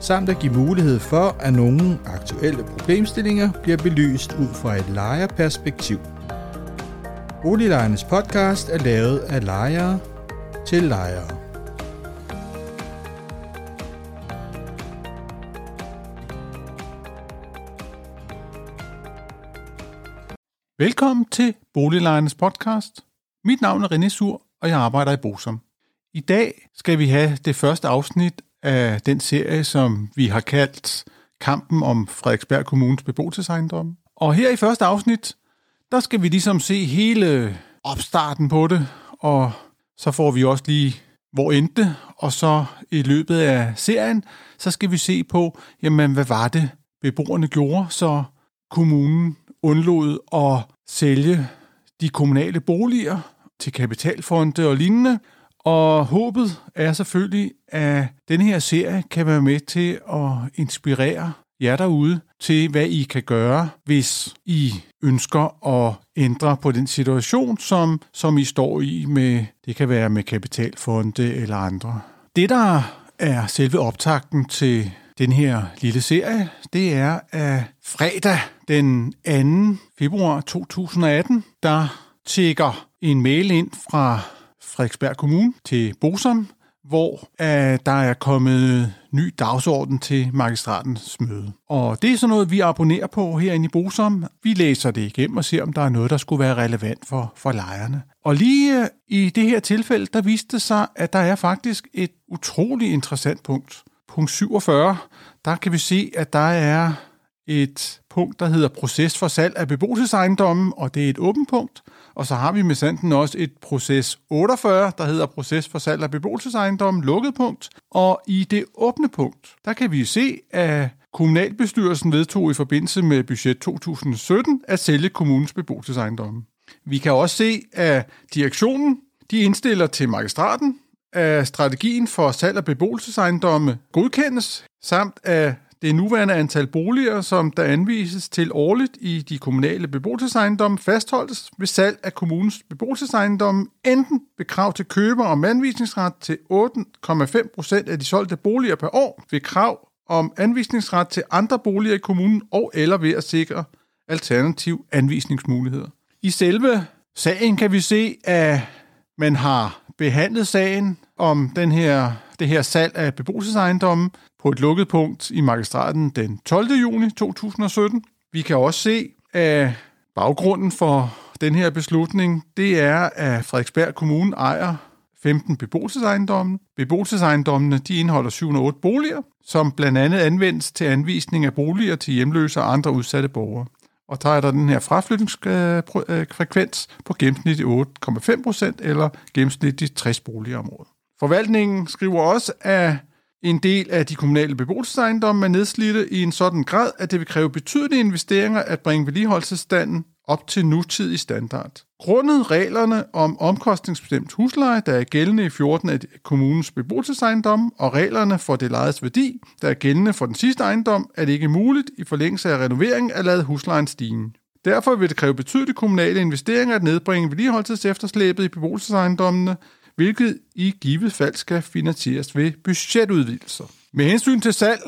samt at give mulighed for, at nogle aktuelle problemstillinger bliver belyst ud fra et lejerperspektiv. Boliglejernes podcast er lavet af lejere til lejere. Velkommen til Boliglejernes podcast. Mit navn er Renesur, og jeg arbejder i BOSAM. I dag skal vi have det første afsnit af den serie, som vi har kaldt Kampen om Frederiksberg Kommunes beboelsesejendomme. Og her i første afsnit, der skal vi ligesom se hele opstarten på det, og så får vi også lige, hvor endte det, og så i løbet af serien, så skal vi se på, jamen hvad var det, beboerne gjorde, så kommunen undlod at sælge de kommunale boliger til kapitalfonde og lignende. Og håbet er selvfølgelig, at denne her serie kan være med til at inspirere jer derude til, hvad I kan gøre, hvis I ønsker at ændre på den situation, som I står i med, det kan være med kapitalfonde eller andre. Det, der er selve optakten til den her lille serie, det er, at fredag den 2. februar 2018, der tjekker en mail ind fra Frederiksberg Kommune til BOSAM, hvor der er kommet ny dagsorden til magistratens møde. Og det er sådan noget, vi abonnerer på herinde i BOSAM. Vi læser det igennem og ser, om der er noget, der skulle være relevant for lejerne. Og lige i det her tilfælde, der viste det sig, at der er faktisk et utroligt interessant punkt. Punkt 47, der kan vi se, at der er et punkt, der hedder proces for salg af beboelsesejendommen, og det er et åbent punkt. Og så har vi med sanden også et proces 48, der hedder proces for salg af beboelsesejendommen, lukket punkt. Og i det åbne punkt, der kan vi se, at kommunalbestyrelsen vedtog i forbindelse med budget 2017 at sælge kommunens beboelsesejendomme. Vi kan også se, at direktionen de indstiller til magistraten, at strategien for salg af beboelsesejendomme godkendes, samt at det nuværende antal boliger, som der anvises til årligt i de kommunale beboelsesejendomme, fastholdes ved salg af kommunens beboelsesejendomme enten ved krav til køber om anvisningsret til 8,5% af de solgte boliger per år, ved krav om anvisningsret til andre boliger i kommunen og eller ved at sikre alternativ anvisningsmuligheder. I selve sagen kan vi se, at man har behandlet sagen om det her salg af beboelsesejendomme på et lukket punkt i magistraten den 12. juni 2017. Vi kan også se, at baggrunden for den her beslutning, det er, at Frederiksberg Kommune ejer 15 beboelsesejendomme. Beboelsesejendommene de indeholder 708 boliger, som blandt andet anvendes til anvisning af boliger til hjemløse og andre udsatte borgere. Og der er der den her fraflytningsfrekvens på gennemsnit 8,5% eller gennemsnitligt 60 boliger om året. Forvaltningen skriver også, at en del af de kommunale beboelsesejendomme er nedslidte i en sådan grad, at det vil kræve betydelige investeringer at bringe vedligeholdelsesstanden op til nutidig standard. Grundet reglerne om omkostningsbestemt husleje, der er gældende i 14 af kommunens beboelsesejendomme, og reglerne for det lejedes værdi, der er gældende for den sidste ejendom, er det ikke muligt i forlængelse af renovering at lade huslejen stige. Derfor vil det kræve betydelige kommunale investeringer at nedbringe vedligeholdelsesefterslæbet i beboelsesejendommene, hvilket i givet fald skal finansieres ved budgetudvidelser. Med hensyn til salg,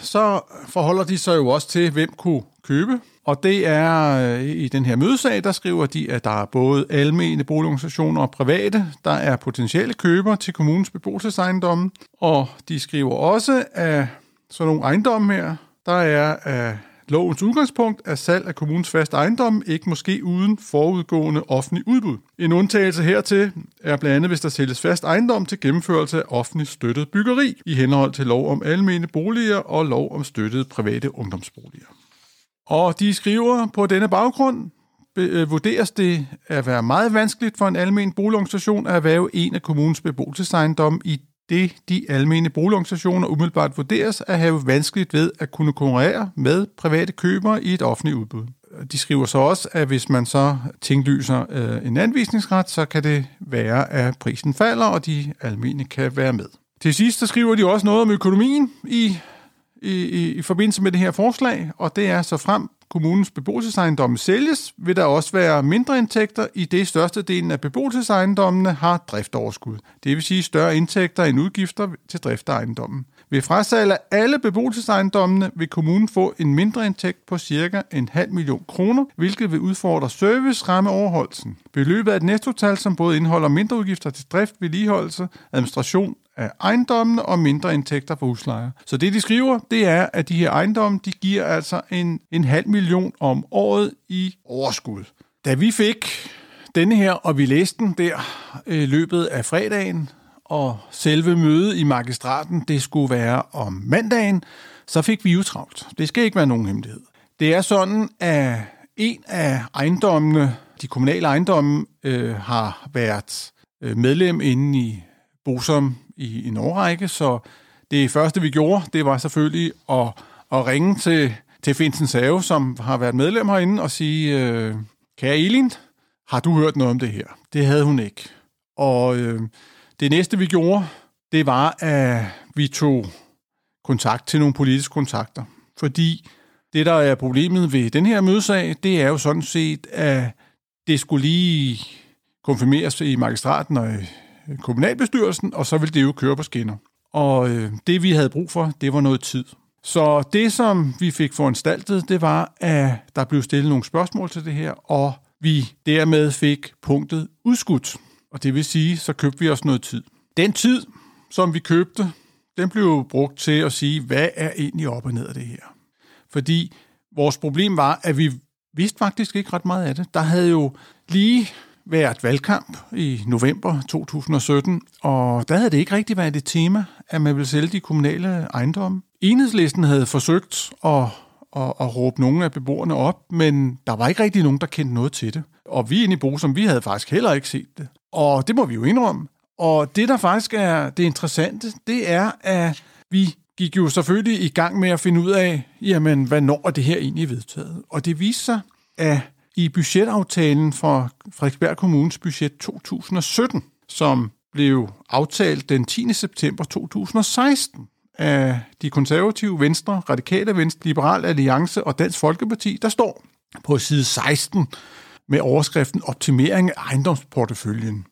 så forholder de sig jo også til, hvem kunne købe. Og det er i den her mødesag, der skriver de, at der er både almene boligorganisationer og private, der er potentielle købere til kommunens beboelsesejendomme. Og de skriver også, at sådan nogle ejendomme her, der er af lovens udgangspunkt, at salg af kommunens faste ejendomme ikke må ske uden forudgående offentlig udbud. En undtagelse hertil er blandt andet, hvis der sælges fast ejendom til gennemførelse af offentligt støttet byggeri i henhold til lov om almene boliger og lov om støttede private ungdomsboliger. Og de skriver på denne baggrund, vurderes det at være meget vanskeligt for en almen boligorganisation at erhverve en af kommunens beboelsesejendomme i det de almene boligorganisationer umiddelbart vurderes at have vanskeligt ved at kunne konkurrere med private købere i et offentligt udbud. De skriver så også, at hvis man så tinglyser en anvisningsret, så kan det være, at prisen falder, og de almene kan være med. Til sidst så skriver de også noget om økonomien i forbindelse med det her forslag, og det er så frem kommunens beboelsesejendomme sælges, vil der også være mindre indtægter, i det størstedelen af beboelsesejendommene har driftoverskud. Det vil sige større indtægter end udgifter til drift af ejendommen. Ved frasalg af alle beboelsesejendommene vil kommunen få en mindre indtægt på ca. 500.000 kroner, hvilket vil udfordre servicerammeoverholdelsen. Beløbet er et nettotal, som både indeholder mindre udgifter til drift, vedligeholdelse, administration af ejendommene og mindre indtægter på huslejer. Så det, de skriver, det er, at de her ejendomme, de giver altså en 500.000 om året i overskud. Da vi fik denne her, og vi læste den der løbet af fredagen, og selve mødet i magistraten, det skulle være om mandagen, så fik vi jo travlt. Det skal ikke være nogen hemmelighed. Det er sådan, at en af ejendommene, de kommunale ejendomme, har været medlem inde i Bosom i en årrække, så det første, vi gjorde, det var selvfølgelig at ringe til Finsen til Save, som har været medlem herinde, og sige, kære Elin, har du hørt noget om det her? Det havde hun ikke. Og det næste, vi gjorde, det var, at vi tog kontakt til nogle politiske kontakter. Fordi det, der er problemet ved den her mødesag, det er jo sådan set, at det skulle lige konfirmeres i magistraten og i kommunalbestyrelsen, og så ville det jo køre på skinner. Og det, vi havde brug for, det var noget tid. Så det, som vi fik foranstaltet, det var, at der blev stillet nogle spørgsmål til det her, og vi dermed fik punktet udskudt. Og det vil sige, så købte vi også noget tid. Den tid, som vi købte, den blev brugt til at sige, hvad er egentlig op og ned af det her? Fordi vores problem var, at vi vidste faktisk ikke ret meget af det. Der havde jo lige været valgkamp i november 2017, og der havde det ikke rigtig været et tema, at man ville sælge de kommunale ejendomme. Enhedslisten havde forsøgt at råbe nogle af beboerne op, men der var ikke rigtig nogen, der kendte noget til det. Og vi inde i Bosom, vi havde faktisk heller ikke set det. Og det må vi jo indrømme. Og det, der faktisk er det interessante, det er, at vi gik jo selvfølgelig i gang med at finde ud af, jamen, hvornår er det her egentlig vedtaget? Og det viste sig, at i budgetaftalen for Frederiksberg Kommunes budget 2017, som blev aftalt den 10. september 2016 af de konservative, Venstre, Radikale Venstre, Liberal Alliance og Dansk Folkeparti, der står på side 16, med overskriften Optimering af ejendomsporteføljen.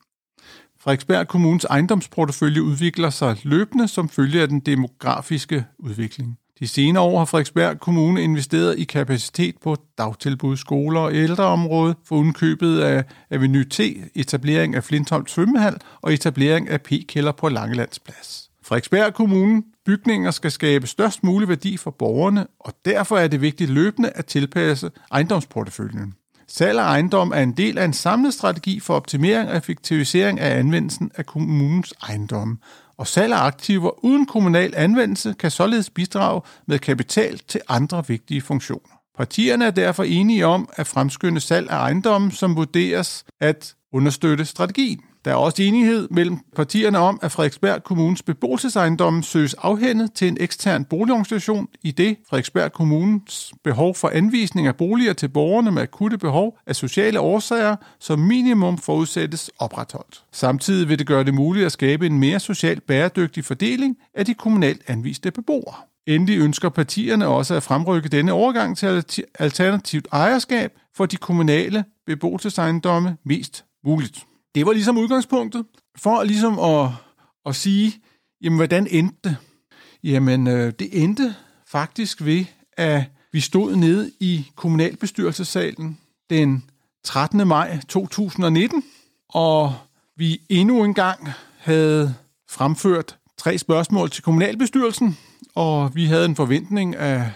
Frederiksberg Kommunes ejendomsportefølje udvikler sig løbende som følge af den demografiske udvikling. De senere år har Frederiksberg Kommune investeret i kapacitet på dagtilbud, skoler og ældreområde, for udkøbet af Avenue T, etablering af Flintholm Svømmehal og etablering af p-kælder på Langelandsplads. Frederiksberg Kommune bygninger skal skabe størst mulig værdi for borgerne, og derfor er det vigtigt løbende at tilpasse ejendomsporteføljen. Salg af ejendom er en del af en samlet strategi for optimering og effektivisering af anvendelsen af kommunens ejendomme. Og salg af aktiver uden kommunal anvendelse kan således bidrage med kapital til andre vigtige funktioner. Partierne er derfor enige om at fremskynde salg af ejendomme, som vurderes at understøtte strategien. Der er også enighed mellem partierne om, at Frederiksberg Kommunes beboelsesejendomme søges afhændet til en ekstern boligorganisation, i det Frederiksberg Kommunes behov for anvisning af boliger til borgerne med akutte behov af sociale årsager som minimum forudsættes opretholdt. Samtidig vil det gøre det muligt at skabe en mere socialt bæredygtig fordeling af de kommunalt anviste beboere. Endelig ønsker partierne også at fremrykke denne overgang til alternativt ejerskab for de kommunale beboelsesejendomme mest muligt. Det var ligesom udgangspunktet, for ligesom at sige, jamen hvordan endte det? Jamen det endte faktisk ved, at vi stod nede i kommunalbestyrelsessalen den 13. maj 2019, og vi endnu en gang havde fremført 3 spørgsmål til kommunalbestyrelsen, og vi havde en forventning af,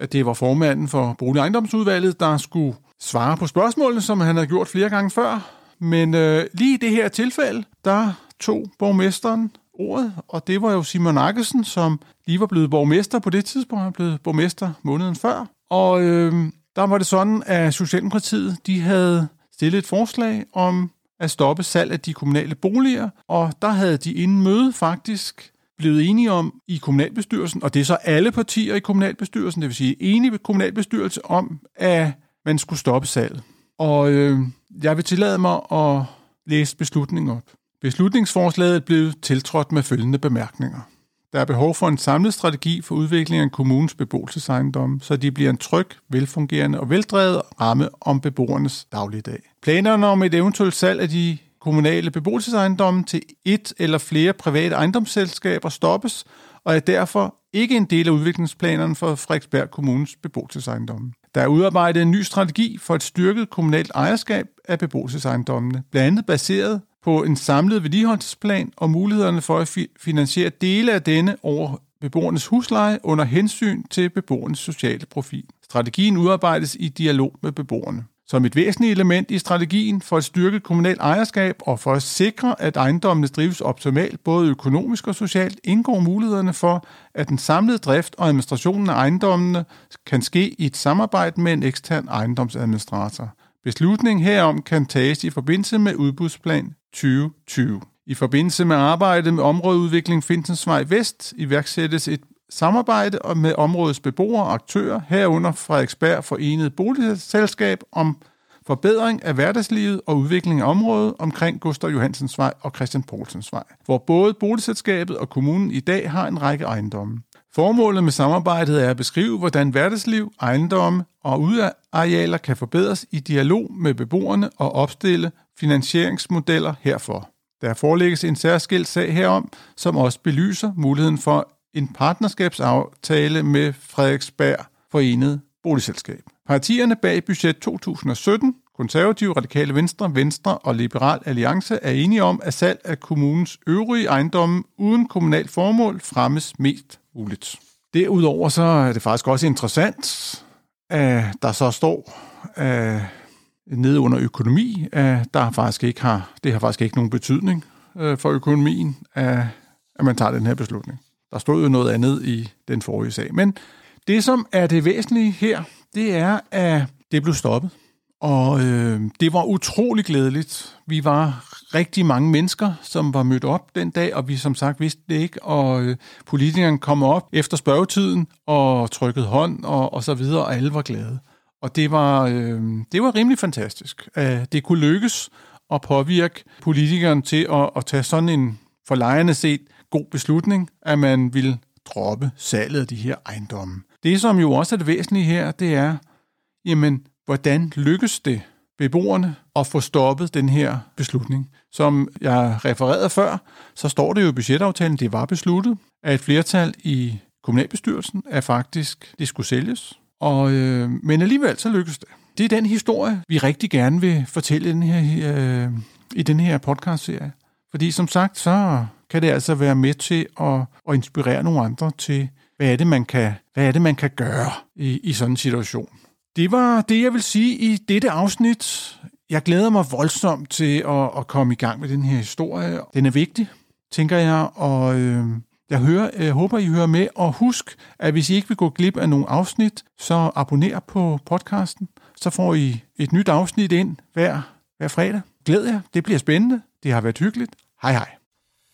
at det var formanden for Bolig- og Ejendomsudvalget, der skulle svare på spørgsmålene, som han havde gjort flere gange før. Men lige i det her tilfælde, der tog borgmesteren ordet, og det var jo Simon Aakjærsen, som lige var blevet borgmester på det tidspunkt. Han blev borgmester måneden før. Og der var det sådan, at Socialdemokratiet de havde stillet et forslag om at stoppe salg af de kommunale boliger, og der havde de inden møde faktisk blevet enige om i kommunalbestyrelsen, og det er så alle partier i kommunalbestyrelsen, det vil sige enige kommunalbestyrelse om, at man skulle stoppe salget. Og jeg vil tillade mig at læse beslutningen op. Beslutningsforslaget blev tiltrådt med følgende bemærkninger. Der er behov for en samlet strategi for udvikling af kommunens beboelsesejendomme, så de bliver en tryg, velfungerende og veldrevet ramme om beboernes dagligdag. Planerne om et eventuelt salg af de kommunale beboelsesejendomme til et eller flere private ejendomsselskaber stoppes og er derfor ikke en del af udviklingsplanerne for Frederiksberg Kommunes beboelsesejendomme. Der er udarbejdet en ny strategi for et styrket kommunalt ejerskab af beboelsesejendommene, blandt andet baseret på en samlet vedligeholdelsesplan og mulighederne for at finansiere dele af denne over beboernes husleje under hensyn til beboernes sociale profil. Strategien udarbejdes i dialog med beboerne. Som et væsentligt element i strategien for at styrke kommunalt ejerskab og for at sikre, at ejendommene drives optimalt både økonomisk og socialt, indgår mulighederne for, at den samlede drift og administrationen af ejendommene kan ske i et samarbejde med en ekstern ejendomsadministrator. Beslutningen herom kan tages i forbindelse med udbudsplan 2020. I forbindelse med arbejdet med områdeudvikling Finsensvej Vest iværksættes et samarbejde med områdets beboere og aktører, herunder Frederiksberg Forenede Boligselskaber, om forbedring af hverdagslivet og udvikling af området omkring Gustav Johansensvej og Christian Poulsensvej, hvor både boligselskabet og kommunen i dag har en række ejendomme. Formålet med samarbejdet er at beskrive, hvordan hverdagsliv, ejendomme og udearealer kan forbedres i dialog med beboerne og opstille finansieringsmodeller herfor. Der forelægges en særskilt sag herom, som også belyser muligheden for en partnerskabsaftale med Frederiksberg Forenede Boligselskab. Partierne bag budget 2017, Konservative, Radikale Venstre, Venstre og Liberal Alliance er enige om, at salg af kommunens øvrige ejendomme uden kommunalt formål fremmes mest muligt. Derudover så er det faktisk også interessant, at der så står nede under økonomi, at der faktisk ikke har nogen betydning for økonomien, at man tager den her beslutning. Der stod jo noget andet i den forrige sag. Men det, som er det væsentlige her, det er, at det blev stoppet. Og det var utrolig glædeligt. Vi var rigtig mange mennesker, som var mødt op den dag, og vi som sagt vidste det ikke. Og politikerne kom op efter spørgetiden og trykkede hånd og så videre, og alle var glade. Og det var rimelig fantastisk, at det kunne lykkes at påvirke politikerne til at tage sådan en, for lejerne set, god beslutning, at man ville droppe salget af de her ejendomme. Det, som jo også er det væsentlige her, det er, jamen, hvordan lykkes det beboerne at få stoppet den her beslutning? Som jeg refererede før, så står det jo i budgetaftalen, det var besluttet, at et flertal i kommunalbestyrelsen er faktisk, det skulle sælges. Og, men alligevel så lykkes det. Det er den historie, vi rigtig gerne vil fortælle i den her podcastserie. Fordi som sagt, så kan det altså være med til at inspirere nogle andre til, hvad er det, man kan gøre i sådan en situation. Det var det, jeg vil sige i dette afsnit. Jeg glæder mig voldsomt til at komme i gang med den her historie. Den er vigtig, tænker jeg, og jeg håber, I hører med. Og husk, at hvis I ikke vil gå glip af nogle afsnit, så abonner på podcasten. Så får I et nyt afsnit ind hver fredag. Glæder jer, det bliver spændende. Det har været hyggeligt. Hej hej.